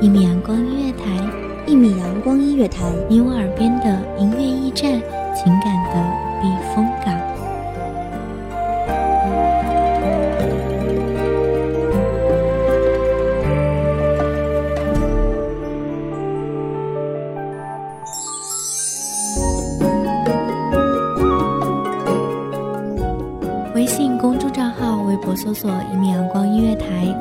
一米阳光音乐台，你我耳边的音乐驿站，情感的避风港。微信公众账号、微博搜索“一米阳光音乐台”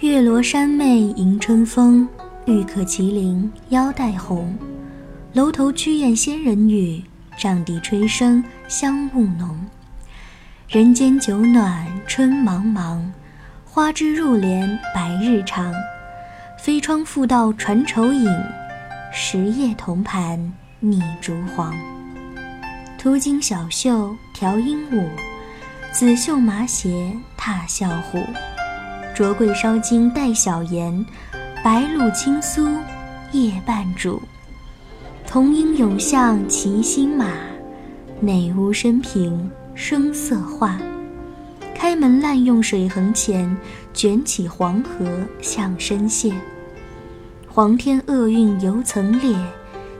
月罗山妹迎春风，玉可麒麟腰带红。楼头曲燕仙人语，帐底吹笙香雾浓。人间酒暖春茫茫，花枝入帘白日长。飞窗复道传愁影，十夜同盘拟竹簧。途经小袖调鹦鹉，紫袖麻鞋踏笑虎。卓桂烧金带小盐，白露青苏夜半煮。童音咏向骑新马，内屋深屏声色画。开门滥用水横钱，卷起黄河向深泻。皇天厄运犹曾裂，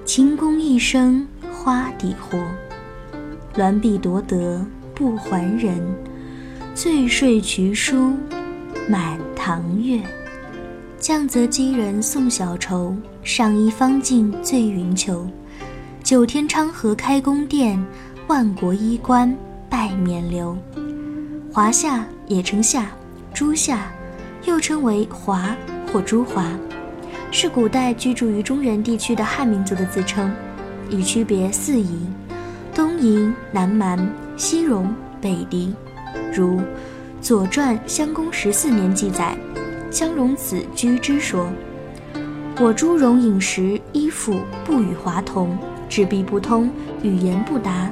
秦宫一生花底活。鸾璧夺得不还人，醉睡渠书满堂月。降则击人送小愁，上衣方尽醉云裘。九天昌河开宫殿，万国衣冠拜冕旒。华夏也称夏、朱夏，又称为华或朱华，是古代居住于中原地区的汉民族的自称，以区别四夷：东夷、南蛮、西戎、北狄。如《左传》襄公14年记载，襄戎子居之说：“我诸戎饮食衣服不与华同，纸币不通，语言不达。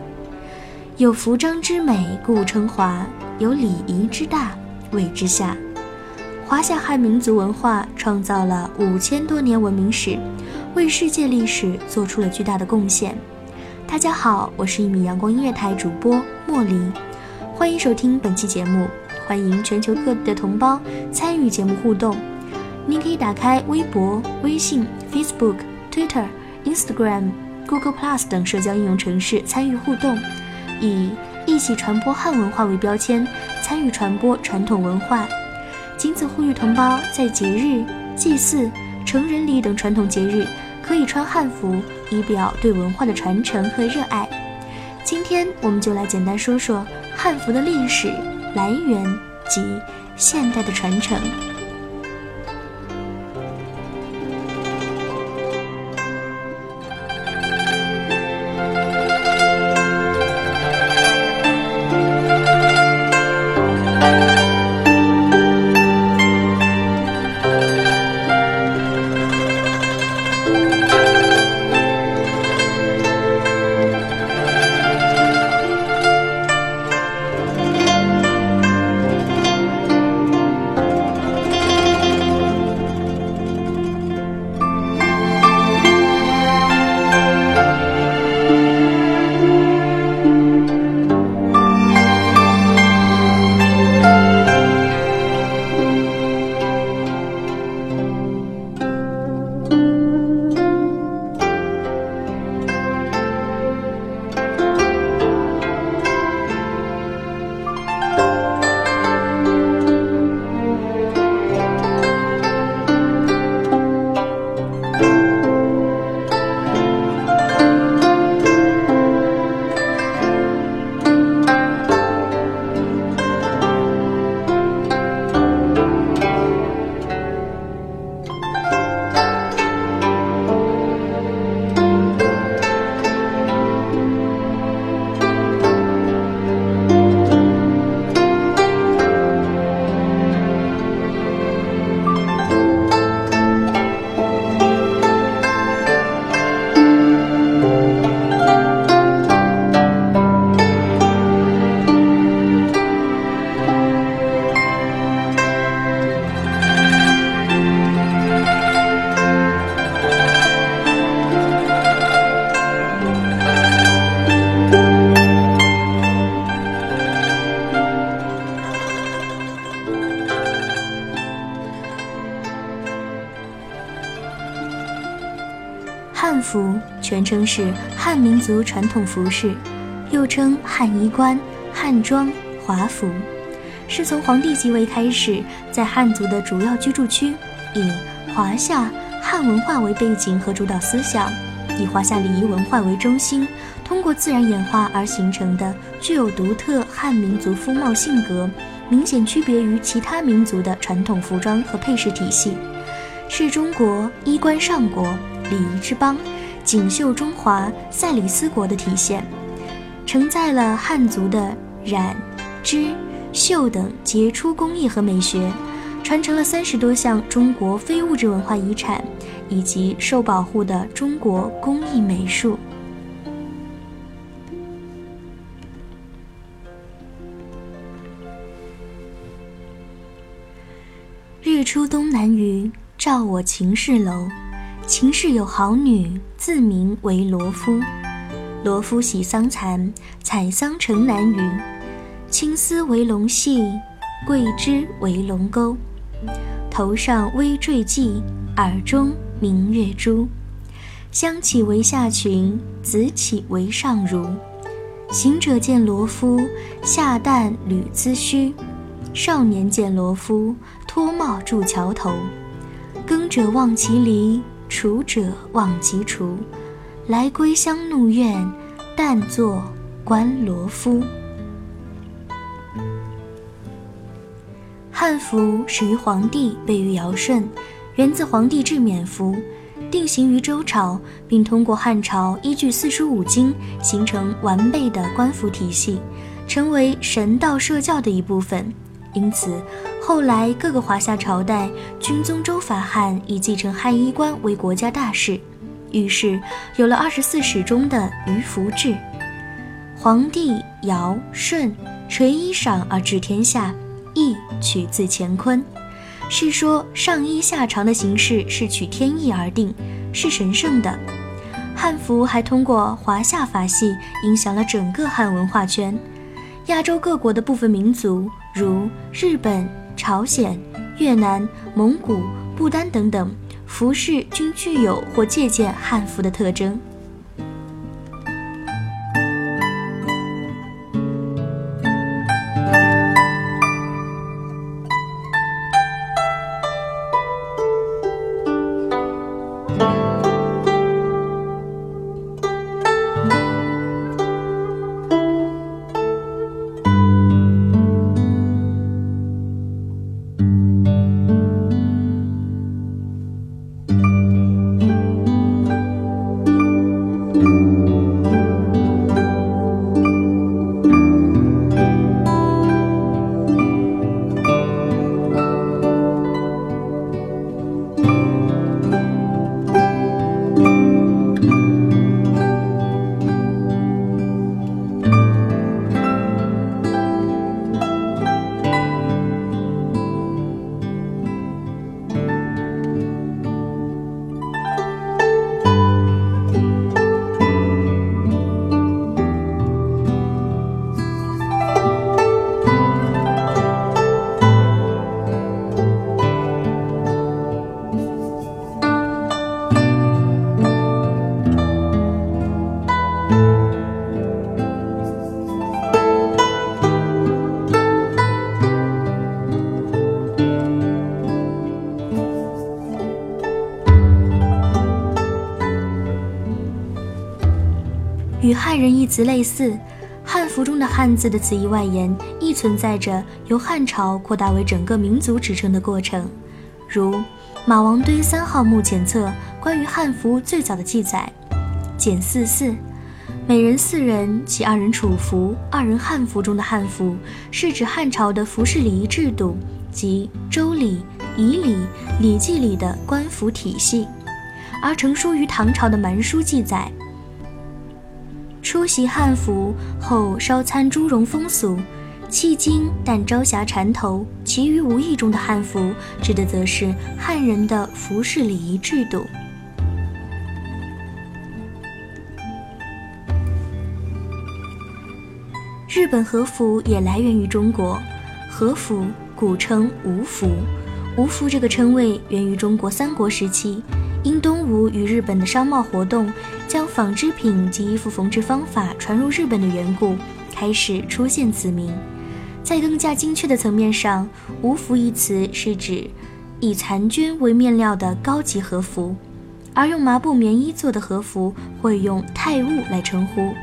有服章之美，故称华；有礼仪之大，谓之夏。”华夏汉民族文化创造了5000多年文明史，为世界历史做出了巨大的贡献。大家好，我是一米阳光音乐台主播莫离，欢迎收听本期节目。欢迎全球各地的同胞参与节目互动，您可以打开微博、微信、Facebook、Twitter、Instagram、Google Plus 等社交应用程式参与互动，以“一一起传播汉文化为标签，参与传播传统文化。仅此呼吁同胞在节日、祭祀、成人礼等传统节日可以穿汉服，以表对文化的传承和热爱。今天我们就来简单说说汉服的历史、来源及现代的传承。汉服全称是汉民族传统服饰，又称汉衣冠、汉装、华服，是从皇帝即位开始，在汉族的主要居住区，以华夏汉文化为背景和主导思想，以华夏礼仪文化为中心，通过自然演化而形成的具有独特汉民族风貌性格，明显区别于其他民族的传统服装和配饰体系，是中国衣冠上国、礼仪之邦、锦绣中华、赛里斯国的体现，承载了汉族的染、织、绣等杰出工艺和美学，传承了30多项中国非物质文化遗产以及受保护的中国工艺美术。日出东南隅，照我秦氏楼。秦氏有好女，自名为罗敷。罗敷洗桑蚕，采桑城南隅。青丝为龙系，桂枝为龙钩。头上微坠髻，耳中明月珠。香起为下裙，紫起为上襦。行者见罗敷，下淡履髭须。少年见罗敷，脱帽住桥头。耕者忘其犁，锄者忘其锄，来归乡怒怨，但作观罗敷。汉服始于黄帝，备于尧舜，源自黄帝制冕服，定型于周朝，并通过汉朝依据45经形成完备的官服体系，成为神道社教的一部分。因此后来各个华夏朝代均宗周法汉，以继承汉衣冠为国家大事，于是有了24史中的于服制。黄帝、尧、舜垂衣裳而治天下，意取自乾坤，是说上衣下裳的形式是取天意而定，是神圣的。汉服还通过华夏法系影响了整个汉文化圈，亚洲各国的部分民族，如日本、朝鲜、越南、蒙古、不丹等等，服饰均具有或借鉴汉服的特征。与汉人一词类似，汉服中的汉字的词义外延亦存在着由汉朝扩大为整个民族支撑的过程。如马王堆3号墓前册关于汉服最早的记载，简44，每人4人及2人楚服、2人汉服中的汉服，是指汉朝的服饰礼仪制度及周礼、仪礼、礼记里的官服体系。而成书于唐朝的蛮书记载，初习汉服，后稍参诸戎风俗，迄今但朝霞缠头，其余无异。中的汉服指的则是汉人的服饰礼仪制度。日本和服也来源于中国，和服古称吴服，吴服这个称谓源于中国三国时期，因东吴与日本的商贸活动将纺织品及衣服缝制方法传入日本的缘故，开始出现此名。在更加精确的层面上，吴服一词是指以蚕绢为面料的高级和服，而用麻布棉衣做的和服会用太物来称呼。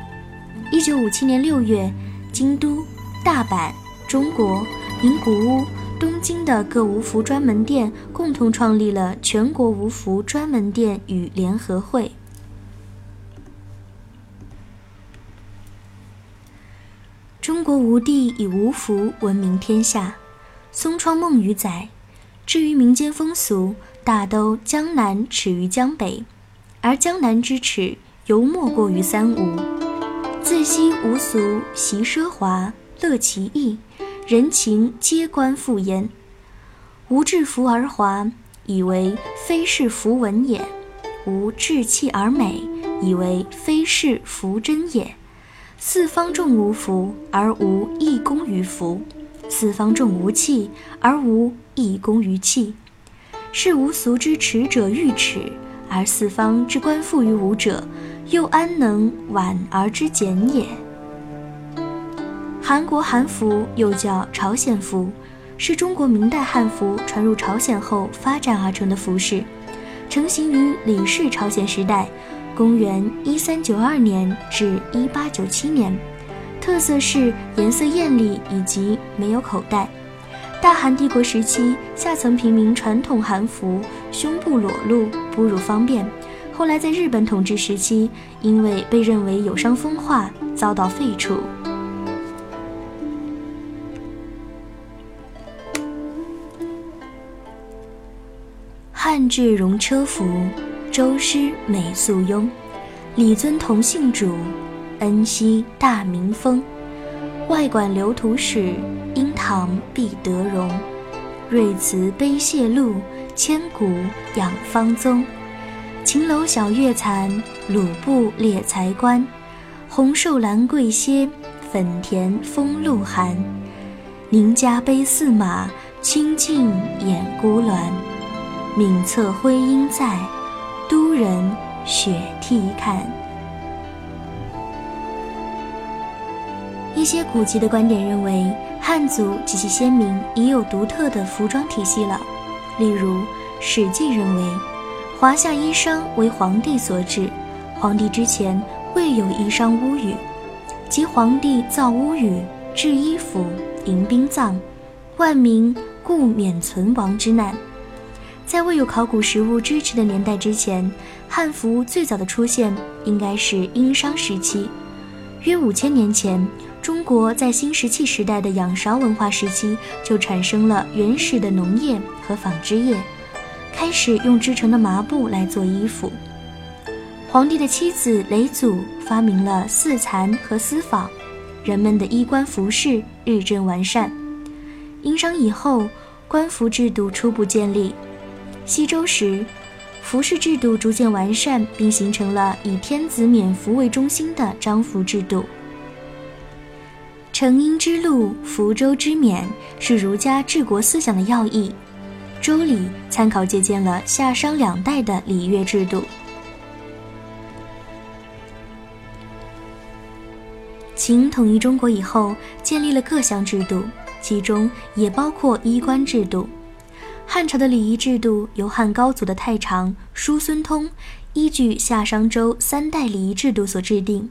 1957年6月，京都、大阪、中国、名古屋、东京的各吴服专门店共同创立了全国吴服专门店与联合会。中国吴地以吴服闻名天下。松窗梦雨载，至于民间风俗，大都江南始于江北，而江南之始，犹莫过于三吴。自昔吴俗习奢华，乐其意，人情皆观复焉。吾制服而华，以为非是服文也；吾制器而美，以为非是服真也。四方重无服，而无一功于服；四方重无器，而无一功于器。是无俗之耻者欲耻，而四方之观复于吾者，又安能婉而之简也？韩国韩服又叫朝鲜服，是中国明代汉服传入朝鲜后发展而成的服饰，成型于李氏朝鲜时代，公元1392年至1897年，特色是颜色艳丽以及没有口袋。大韩帝国时期，下层平民传统韩服胸部裸露，哺乳方便。后来在日本统治时期，因为被认为有伤风化，遭到废除。汉制戎车服，周师美素庸，李尊同姓主，恩熙大名风。外馆留图史，英堂必得荣。瑞慈悲谢露，千古养芳踪。秦楼晓月残，鲁布列才官。红瘦兰桂歇，粉田风露寒。宁家悲驷马，清净掩孤鸾。闽侧徽音在，都人雪涕看。一些古籍的观点认为，汉族及其先民已有独特的服装体系了。例如，《史记》认为，华夏衣裳为皇帝所制，皇帝之前未有衣裳巫语，即皇帝造巫语，制衣服，迎殡葬，万民故免存亡之难。在未有考古实物支持的年代之前，汉服最早的出现应该是殷商时期。约5000年前，中国在新石器时代的仰韶文化时期就产生了原始的农业和纺织业，开始用织成的麻布来做衣服。皇帝的妻子嫘祖发明了丝蚕和丝纺，人们的衣冠服饰日臻完善。殷商以后，官服制度初步建立。西周时，服饰制度逐渐完善，并形成了以天子冕服为中心的章服制度。成殷之路，服周之冕，是儒家治国思想的要义。周礼参考借鉴了夏商两代的礼乐制度。秦统一中国以后，建立了各项制度，其中也包括衣冠制度。汉朝的礼仪制度由汉高祖的太常叔孙通依据夏商周3代礼仪制度所制定。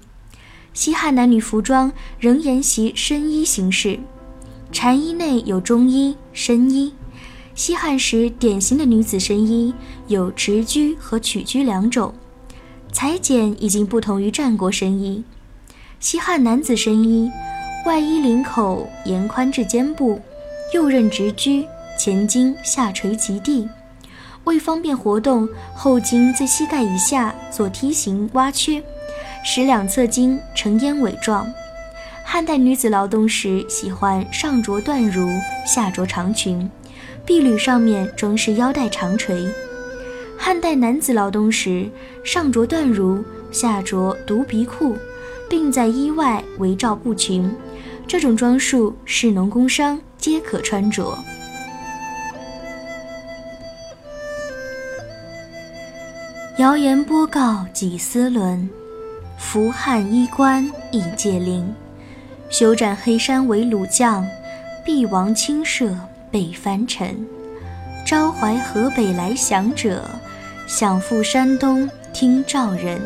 西汉男女服装仍沿袭深衣形式，禅衣内有中衣、深衣。西汉时典型的女子深衣有直裾和曲裾两种，裁剪已经不同于战国深衣。西汉男子深衣，外衣领口沿宽至肩部，右衽直裾，前襟下垂及地。为方便活动，后襟在膝盖以下做梯形挖缺，使两侧襟呈燕尾状。汉代女子劳动时喜欢上着缎襦，下着长裙，婢履上面装饰腰带长垂。汉代男子劳动时上着缎襦，下着独鼻裤，并在衣外围罩布裙。这种装束士农工商皆可穿着。谣言播告几丝伦，服汉衣冠亦戒灵。修斩黑山为虏将，必亡轻舍被藩臣。招怀河北来降者，想赴山东听赵人。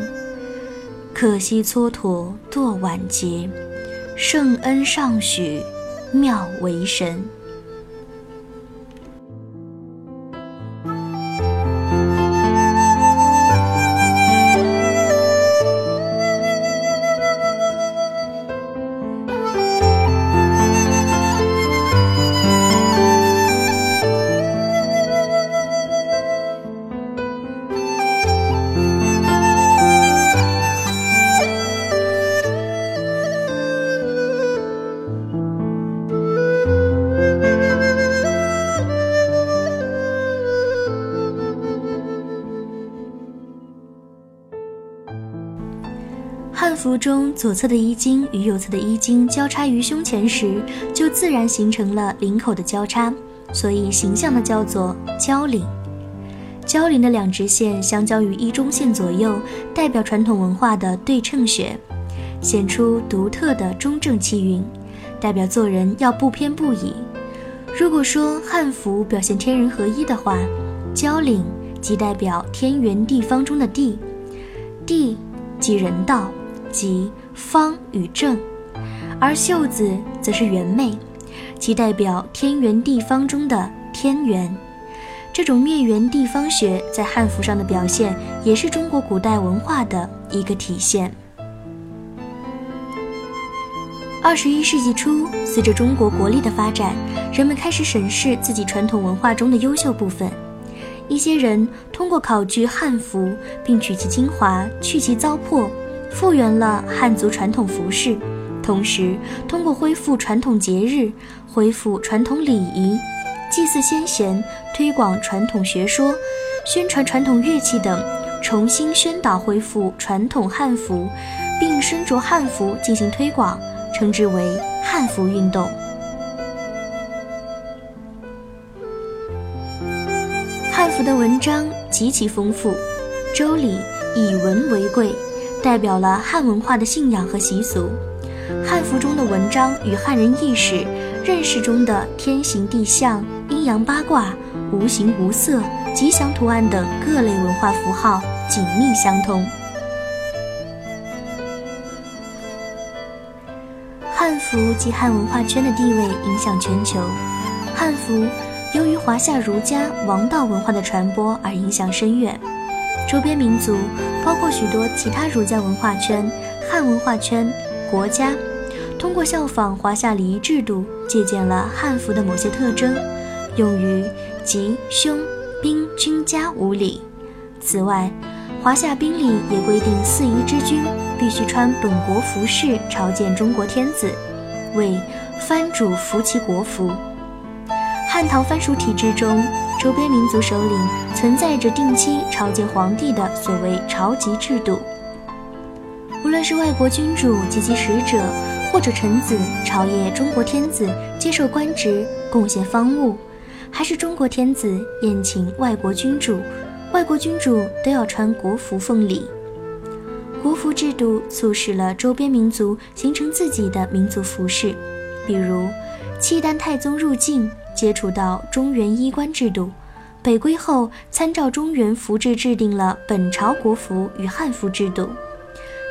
可惜蹉跎堕晚节，圣恩尚许妙为神。汉服中左侧的衣襟与右侧的衣襟交叉于胸前时，就自然形成了领口的交叉，所以形象的叫做交领。交领的两直线相交于衣中线左右，代表传统文化的对称学，显出独特的中正气韵，代表做人要不偏不倚。如果说汉服表现天人合一的话，交领即代表天圆地方中的地，地即人道，即方与正，而袖子则是圆袂，其代表天圆地方中的天圆。这种灭圆地方学在汉服上的表现，也是中国古代文化的一个体现。21世纪初，随着中国国力的发展，人们开始审视自己传统文化中的优秀部分。一些人通过考据汉服，并取其精华，去其糟粕，复原了汉族传统服饰，同时通过恢复传统节日，恢复传统礼仪，祭祀先贤，推广传统学说，宣传传统乐器等，重新宣导恢复传统汉服，并身着汉服进行推广，称之为汉服运动。汉服的文章极其丰富，《周礼》以文为贵，代表了汉文化的信仰和习俗。汉服中的文章与汉人意识、认识中的天形地象、阴阳八卦、无形无色、吉祥图案等各类文化符号紧密相通。汉服及汉文化圈的地位影响全球。汉服由于华夏儒家王道文化的传播而影响深远，周边民族包括许多其他儒家文化圈、汉文化圈、国家，通过效仿华夏礼仪制度，借鉴了汉服的某些特征，用于吉、凶、兵军家五礼。此外，华夏兵礼也规定四夷之君必须穿本国服饰朝见中国天子，为藩主服其国服。汉唐藩属体制中，周边民族首领存在着定期朝见皇帝的所谓朝籍制度。无论是外国君主及其使者或者臣子朝谒中国天子接受官职贡献方物，还是中国天子宴请外国君主，外国君主都要穿国服奉礼。国服制度促使了周边民族形成自己的民族服饰，比如契丹太宗入境接触到中原衣冠制度，北归后参照中原服制制定了本朝国服与汉服制度。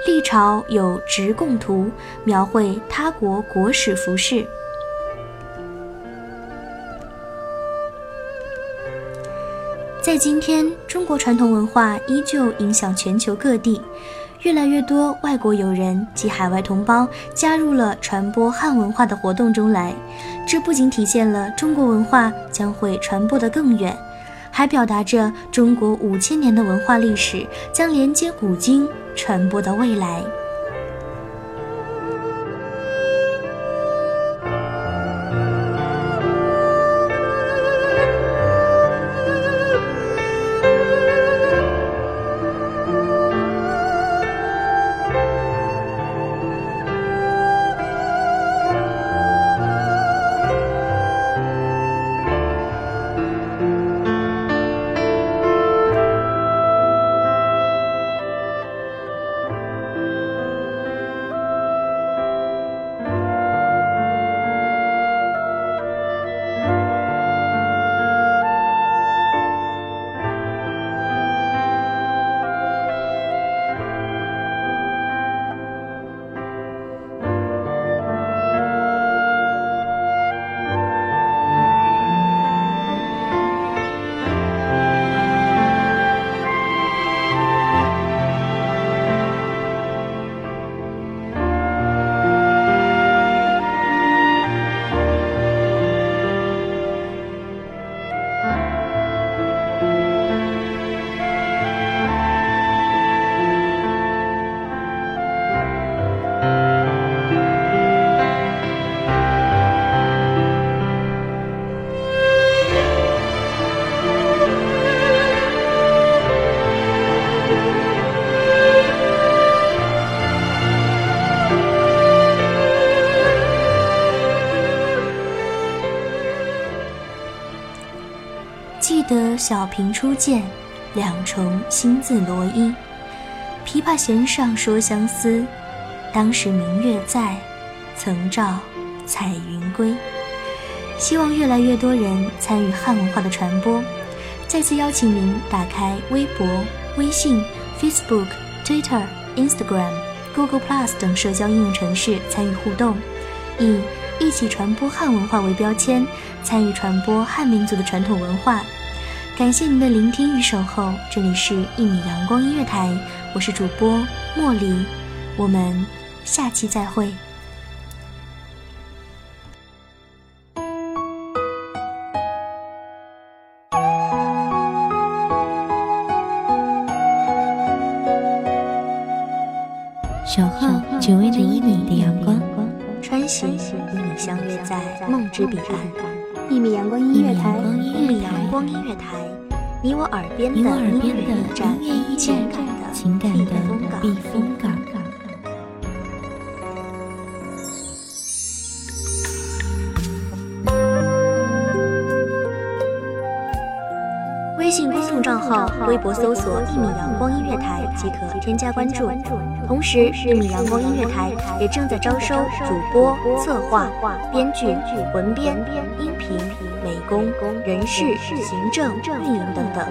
历朝有直贡图描绘他国国史服饰。在今天，中国传统文化依旧影响全球各地，越来越多外国友人及海外同胞加入了传播汉文化的活动中来，这不仅体现了中国文化将会传播得更远，还表达着中国5000年的文化历史将连接古今，传播到未来。小平初见，两重心自罗衣。琵琶弦上说相思，当时明月在，曾照彩云归。希望越来越多人参与汉文化的传播。再次邀请您打开微博、微信、Facebook、Twitter、Instagram、Google Plus 等社交应用程式参与互动，以一起传播汉文化为标签，参与传播汉民族的传统文化。感谢您的聆听与守候，这里是1米阳光音乐台，我是主播茉莉，我们下期再会。守候久违的1米的阳光，穿行与你相约在梦之彼岸。1米阳光音乐台，1米阳光音乐台，你我耳边的音乐驿站，情感的避风港。微信公众账号、微博搜索1米阳光音乐台即可添加关注。同时，1米阳光音乐台也正在招收主播、策划、编剧、文编、音频、美工、人事、行政、运营等等。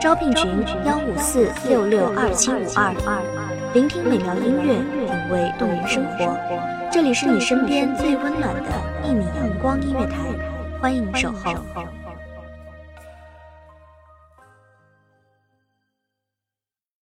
招聘群154662752。聆听美妙音乐，品味动人生活。这里是你身边最温暖的1米阳光音乐台，欢迎守候。